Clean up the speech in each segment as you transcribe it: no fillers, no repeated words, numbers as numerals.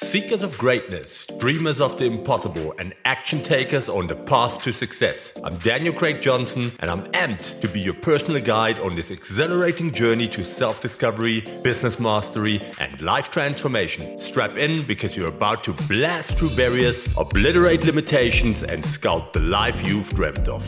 Seekers of greatness, dreamers of the impossible, and action takers on the path to success. I'm Daniel Craig Johnson, and I'm amped to be your personal guide on this exhilarating journey to self-discovery, business mastery, and life transformation. Strap in because you're about to blast through barriers, obliterate limitations, and sculpt the life you've dreamt of.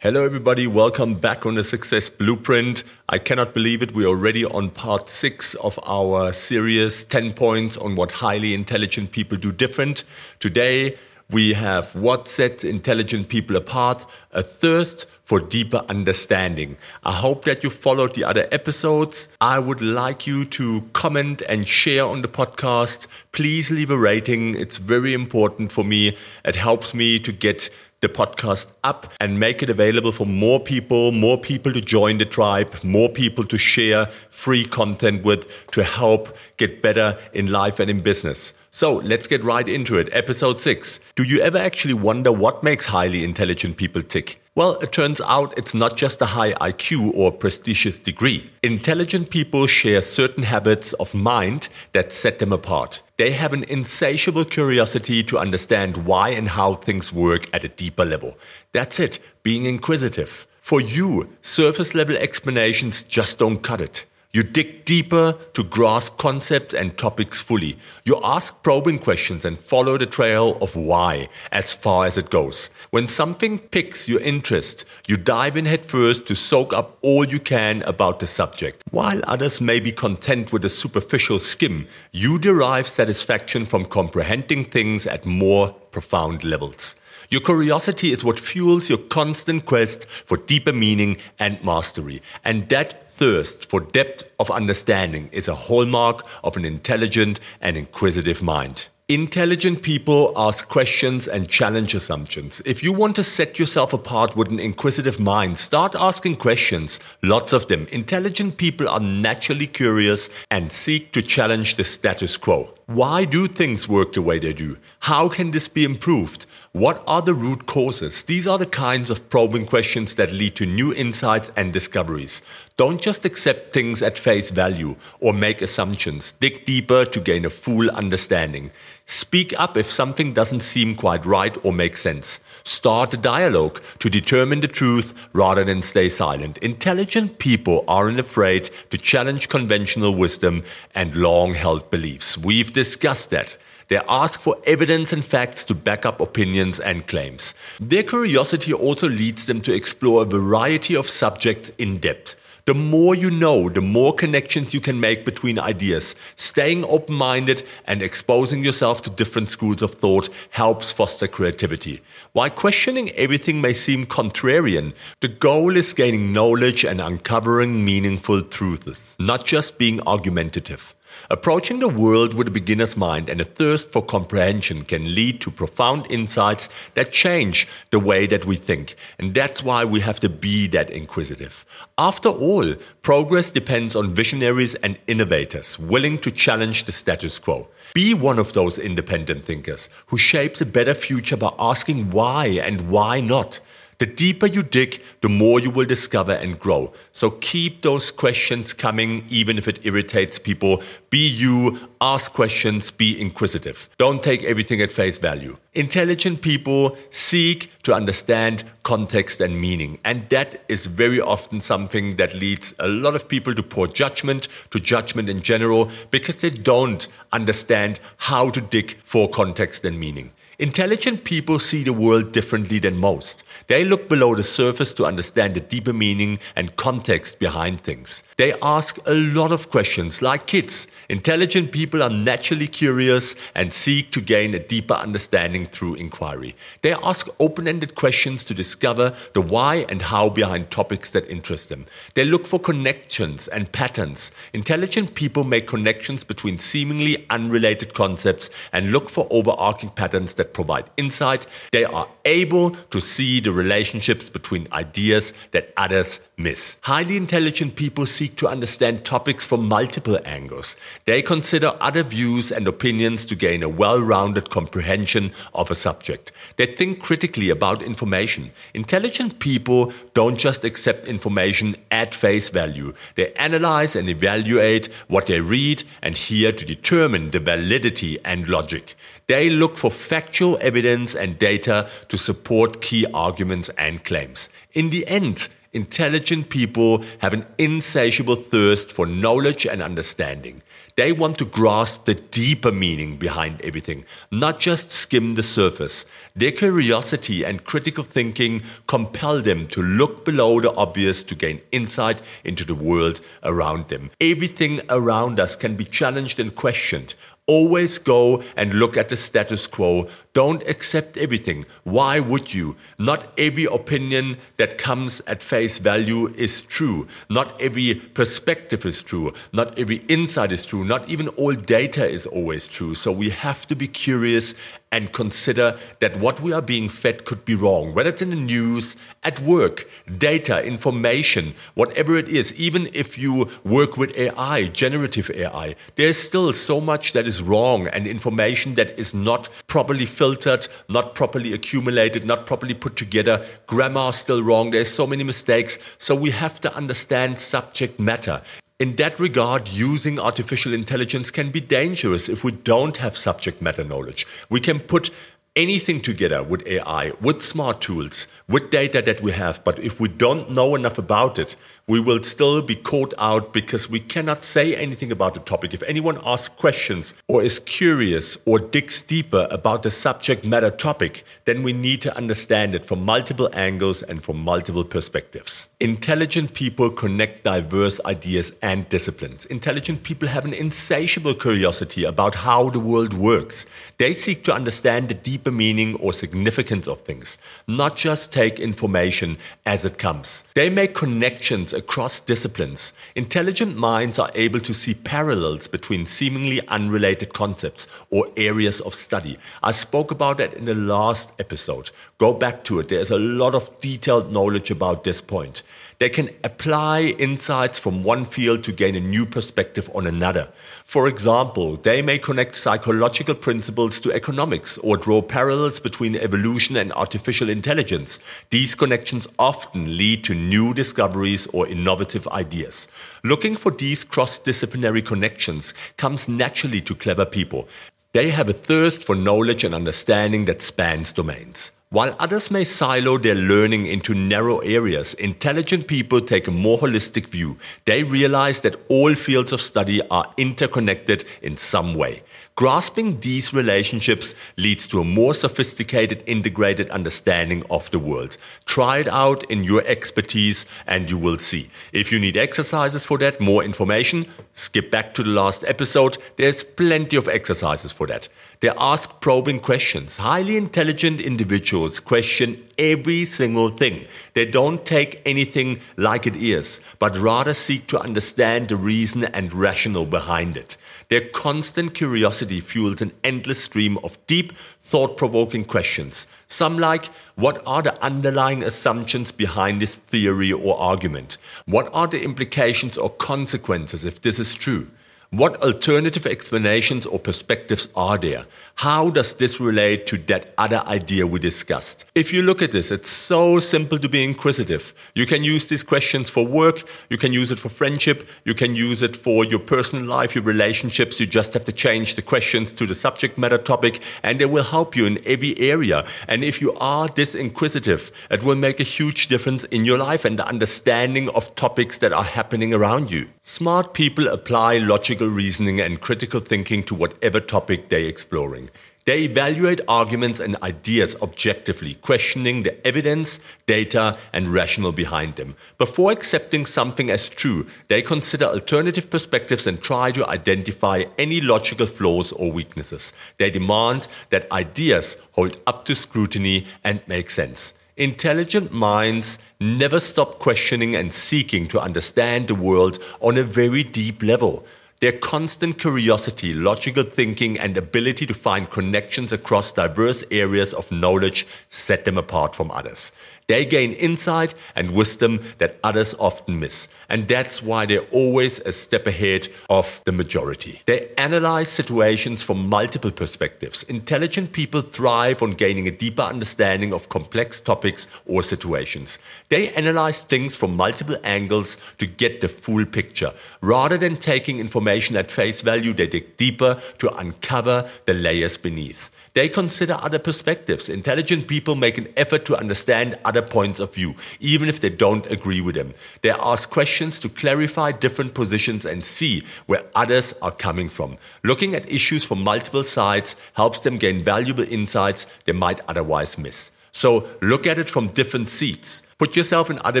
Hello everybody, welcome back on the Success Blueprint. I cannot believe it, we're already on part 6 of our series, 10 points on what highly intelligent people do different. Today we have what sets intelligent people apart, a thirst for deeper understanding. I hope that you followed the other episodes. I would like you to comment and share on the podcast. Please leave a rating, it's very important for me. It helps me to get the podcast up and make it available for more people to join the tribe, more people to share free content with to help get better in life and in business. So let's get right into it. Episode 6. Do you ever actually wonder what makes highly intelligent people tick? Well, it turns out it's not just a high IQ or prestigious degree. Intelligent people share certain habits of mind that set them apart. They have an insatiable curiosity to understand why and how things work at a deeper level. That's it, being inquisitive. For you, surface-level explanations just don't cut it. You dig deeper to grasp concepts and topics fully. You ask probing questions and follow the trail of why as far as it goes. When something piques your interest, you dive in headfirst to soak up all you can about the subject. While others may be content with a superficial skim, you derive satisfaction from comprehending things at more profound levels. Your curiosity is what fuels your constant quest for deeper meaning and mastery, and that thirst for depth of understanding is a hallmark of an intelligent and inquisitive mind. Intelligent people ask questions and challenge assumptions. If you want to set yourself apart with an inquisitive mind, start asking questions, lots of them. Intelligent people are naturally curious and seek to challenge the status quo. Why do things work the way they do? How can this be improved? What are the root causes? These are the kinds of probing questions that lead to new insights and discoveries. Don't just accept things at face value or make assumptions. Dig deeper to gain a full understanding. Speak up if something doesn't seem quite right or make sense. Start a dialogue to determine the truth rather than stay silent. Intelligent people aren't afraid to challenge conventional wisdom and long-held beliefs. We've discussed that. They ask for evidence and facts to back up opinions and claims. Their curiosity also leads them to explore a variety of subjects in depth. The more you know, the more connections you can make between ideas. Staying open-minded and exposing yourself to different schools of thought helps foster creativity. While questioning everything may seem contrarian, the goal is gaining knowledge and uncovering meaningful truths, not just being argumentative. Approaching the world with a beginner's mind and a thirst for comprehension can lead to profound insights that change the way that we think. And that's why we have to be that inquisitive. After all, progress depends on visionaries and innovators willing to challenge the status quo. Be one of those independent thinkers who shapes a better future by asking why and why not. The deeper you dig, the more you will discover and grow. So keep those questions coming, even if it irritates people. Be you, ask questions, be inquisitive. Don't take everything at face value. Intelligent people seek to understand context and meaning. And that is very often something that leads a lot of people to poor judgment, to judgment in general, because they don't understand how to dig for context and meaning. Intelligent people see the world differently than most. They look below the surface to understand the deeper meaning and context behind things. They ask a lot of questions, like kids. Intelligent people are naturally curious and seek to gain a deeper understanding through inquiry. They ask open-ended questions to discover the why and how behind topics that interest them. They look for connections and patterns. Intelligent people make connections between seemingly unrelated concepts and look for overarching patterns that provide insight. They are able to see the relationships between ideas that others miss. Highly intelligent people seek to understand topics from multiple angles. They consider other views and opinions to gain a well-rounded comprehension of a subject. They think critically about information. Intelligent people don't just accept information at face value. They analyze and evaluate what they read and hear to determine the validity and logic. They look for factual evidence and data to support key arguments and claims. In the end, intelligent people have an insatiable thirst for knowledge and understanding. They want to grasp the deeper meaning behind everything, not just skim the surface. Their curiosity and critical thinking compel them to look below the obvious to gain insight into the world around them. Everything around us can be challenged and questioned. Always go and look at the status quo. Don't accept everything. Why would you? Not every opinion that comes at face value is true. Not every perspective is true. Not every insight is true. Not even all data is always true. So we have to be curious and consider that what we are being fed could be wrong. Whether it's in the news, at work, data, information, whatever it is, even if you work with AI, generative AI, there's still so much that is wrong and information that is not properly filtered, not properly accumulated, not properly put together. Grammar is still wrong. There's so many mistakes. So we have to understand subject matter. In that regard, using artificial intelligence can be dangerous if we don't have subject matter knowledge. We can put anything together with AI, with smart tools, with data that we have. But if we don't know enough about it, we will still be caught out because we cannot say anything about the topic. If anyone asks questions or is curious or digs deeper about the subject matter topic, then we need to understand it from multiple angles and from multiple perspectives. Intelligent people connect diverse ideas and disciplines. Intelligent people have an insatiable curiosity about how the world works. They seek to understand the deeper meaning or significance of things, not just take information as it comes. They make connections across disciplines. Intelligent minds are able to see parallels between seemingly unrelated concepts or areas of study. I spoke about that in the last episode. Go back to it. There's a lot of detailed knowledge about this point. They can apply insights from one field to gain a new perspective on another. For example, they may connect psychological principles to economics or draw parallels between evolution and artificial intelligence. These connections often lead to new discoveries or innovative ideas. Looking for these cross-disciplinary connections comes naturally to clever people. They have a thirst for knowledge and understanding that spans domains. While others may silo their learning into narrow areas, intelligent people take a more holistic view. They realize that all fields of study are interconnected in some way. Grasping these relationships leads to a more sophisticated, integrated understanding of the world. Try it out in your expertise and you will see. If you need exercises for that, more information, skip back to the last episode. There's plenty of exercises for that. They ask probing questions. Highly intelligent individuals question every single thing. They don't take anything like it is, but rather seek to understand the reason and rationale behind it. Their constant curiosity fuels an endless stream of deep, thought-provoking questions. Some like, what are the underlying assumptions behind this theory or argument? What are the implications or consequences if this is true? What alternative explanations or perspectives are there? How does this relate to that other idea we discussed? If you look at this, it's so simple to be inquisitive. You can use these questions for work, you can use it for friendship, you can use it for your personal life, your relationships. You just have to change the questions to the subject matter topic and they will help you in every area. And if you are this inquisitive, it will make a huge difference in your life and the understanding of topics that are happening around you. Smart people apply logic, reasoning and critical thinking to whatever topic they're exploring. They evaluate arguments and ideas objectively, questioning the evidence, data, and rationale behind them. Before accepting something as true, they consider alternative perspectives and try to identify any logical flaws or weaknesses. They demand that ideas hold up to scrutiny and make sense. Intelligent minds never stop questioning and seeking to understand the world on a very deep level. Their constant curiosity, logical thinking, and ability to find connections across diverse areas of knowledge set them apart from others. They gain insight and wisdom that others often miss. And that's why they're always a step ahead of the majority. They analyze situations from multiple perspectives. Intelligent people thrive on gaining a deeper understanding of complex topics or situations. They analyze things from multiple angles to get the full picture. Rather than taking information at face value, they dig deeper to uncover the layers beneath. They consider other perspectives. Intelligent people make an effort to understand other points of view, even if they don't agree with them. They ask questions to clarify different positions and see where others are coming from. Looking at issues from multiple sides helps them gain valuable insights they might otherwise miss. So look at it from different seats. Put yourself in other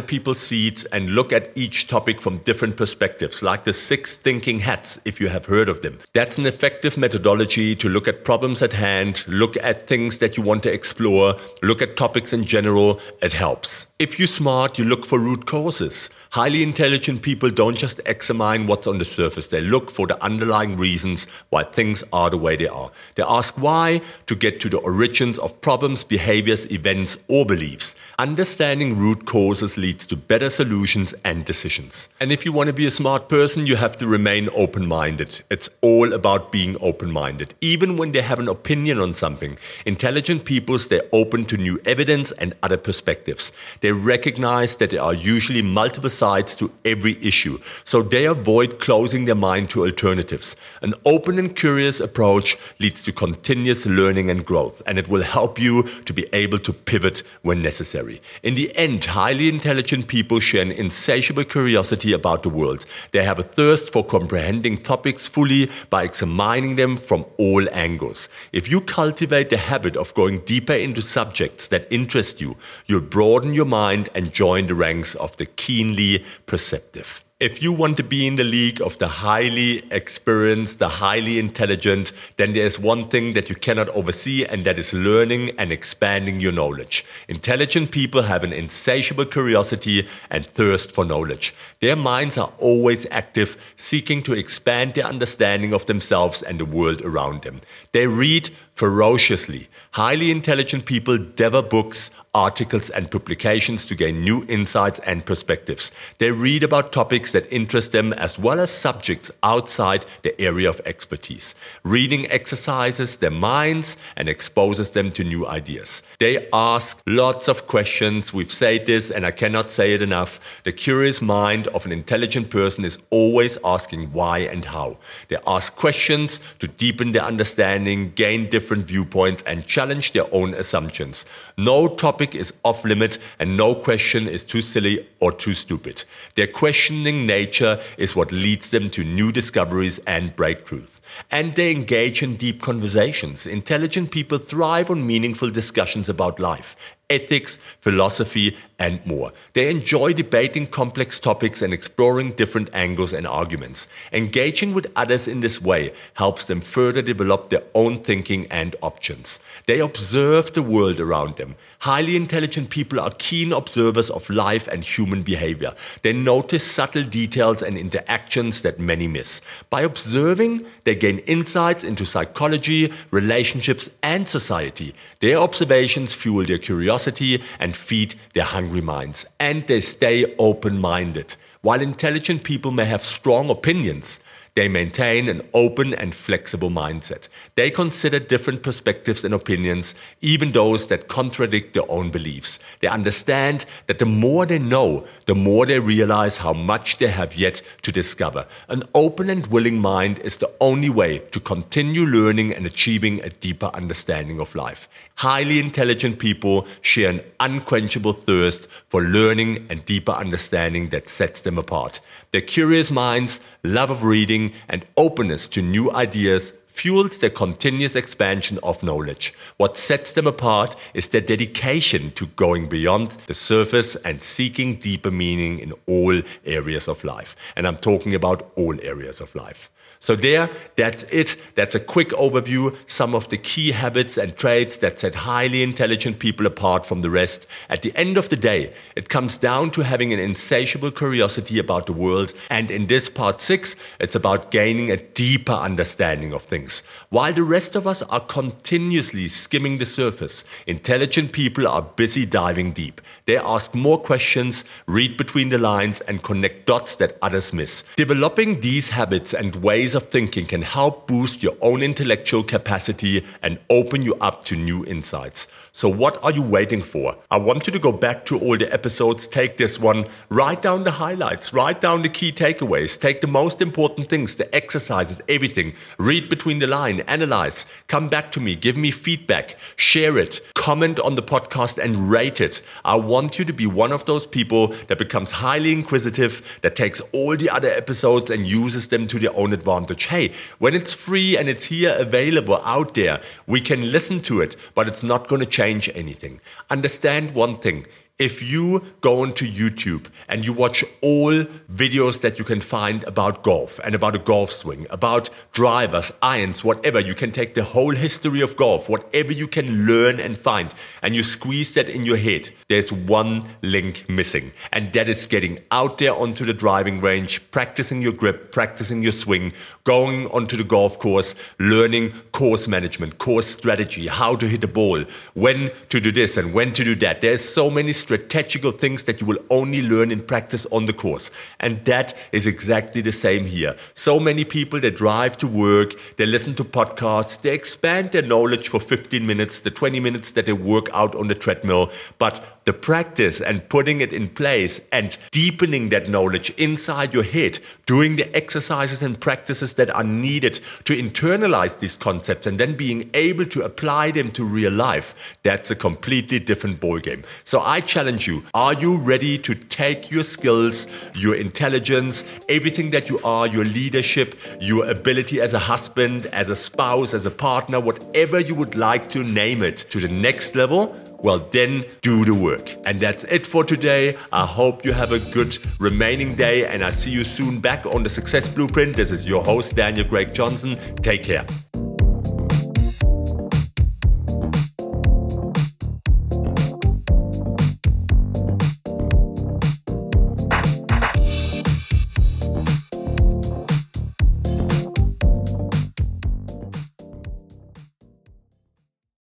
people's seats and look at each topic from different perspectives, like the 6 thinking hats, if you have heard of them. That's an effective methodology to look at problems at hand, look at things that you want to explore, look at topics in general. It helps. If you're smart, you look for root causes. Highly intelligent people don't just examine what's on the surface. They look for the underlying reasons why things are the way they are. They ask why to get to the origins of problems, behaviors, events, or beliefs. Understanding root causes leads to better solutions and decisions. And if you want to be a smart person, you have to remain open-minded. It's all about being open-minded. Even when they have an opinion on something, intelligent people stay open to new evidence and other perspectives. They recognize that there are usually multiple sides to every issue, so they avoid closing their mind to alternatives. An open and curious approach leads to continuous learning and growth, and it will help you to be able to pivot when necessary. In the end, highly intelligent people share an insatiable curiosity about the world. They have a thirst for comprehending topics fully by examining them from all angles. If you cultivate the habit of going deeper into subjects that interest you, you'll broaden your mind and join the ranks of the keenly perceptive. If you want to be in the league of the highly experienced, the highly intelligent, then there's one thing that you cannot oversee, and that is learning and expanding your knowledge. Intelligent people have an insatiable curiosity and thirst for knowledge. Their minds are always active, seeking to expand their understanding of themselves and the world around them. They read ferociously. Highly intelligent people devour books, articles, and publications to gain new insights and perspectives. They read about topics that interest them as well as subjects outside the area of expertise. Reading exercises their minds and exposes them to new ideas. They ask lots of questions. We've said this, and I cannot say it enough. The curious mind of an intelligent person is always asking why and how. They ask questions to deepen their understanding, gain different viewpoints, and challenge their own assumptions. No topic is off limit, and no question is too silly or too stupid. Their questioning nature is what leads them to new discoveries and breakthroughs. And they engage in deep conversations. Intelligent people thrive on meaningful discussions about life, ethics, philosophy, and more. They enjoy debating complex topics and exploring different angles and arguments. Engaging with others in this way helps them further develop their own thinking and options. They observe the world around them. Highly intelligent people are keen observers of life and human behavior. They notice subtle details and interactions that many miss. By observing, they gain insights into psychology, relationships, and society. Their observations fuel their curiosity and feed their hungry minds. And they stay open-minded. While intelligent people may have strong opinions, they maintain an open and flexible mindset. They consider different perspectives and opinions, even those that contradict their own beliefs. They understand that the more they know, the more they realize how much they have yet to discover. An open and willing mind is the only way to continue learning and achieving a deeper understanding of life. Highly intelligent people share an unquenchable thirst for learning and deeper understanding that sets them apart. Their curious minds, love of reading, and openness to new ideas fuels their continuous expansion of knowledge. What sets them apart is their dedication to going beyond the surface and seeking deeper meaning in all areas of life. And I'm talking about all areas of life. So that's it. That's a quick overview. Some of the key habits and traits that set highly intelligent people apart from the rest. At the end of the day, it comes down to having an insatiable curiosity about the world. And in this part 6, it's about gaining a deeper understanding of things. things, while the rest of us are continuously skimming the surface. Intelligent people are busy diving deep. They ask more questions, read between the lines, and connect dots that others miss. Developing these habits and ways of thinking can help boost your own intellectual capacity and open you up to new insights. So what are you waiting for? I want you to go back to all the episodes, take this one, write down the highlights, write down the key takeaways, take the most important things, the exercises, everything. Read between the line, analyze, come back to me, give me feedback, share it, comment on the podcast and rate it. I want you to be one of those people that becomes highly inquisitive, that takes all the other episodes and uses them to their own advantage. Hey, when it's free and it's here, available out there, we can listen to it, but it's not going to change anything. Understand one thing. If you go onto YouTube and you watch all videos that you can find about golf and about a golf swing, about drivers, irons, whatever, you can take the whole history of golf, whatever you can learn and find, and you squeeze that in your head, there's one link missing. And that is getting out there onto the driving range, practicing your grip, practicing your swing, going onto the golf course, learning course management, course strategy, how to hit the ball, when to do this and when to do that. There's so many strategical things that you will only learn in practice on the course. And that is exactly the same here. So many people, they drive to work, they listen to podcasts, they expand their knowledge for 15 minutes, the 20 minutes that they work out on the treadmill. But the practice and putting it in place and deepening that knowledge inside your head, doing the exercises and practices that are needed to internalize these concepts and then being able to apply them to real life, that's a completely different ballgame. So I challenge you. Are you ready to take your skills, your intelligence, everything that you are, your leadership, your ability as a husband, as a spouse, as a partner, whatever you would like to name it, to the next level? Well, then do the work. And that's it for today. I hope you have a good remaining day and I see you soon back on the Success Blueprint. This is your host, Daniel Craig Johnson. Take care.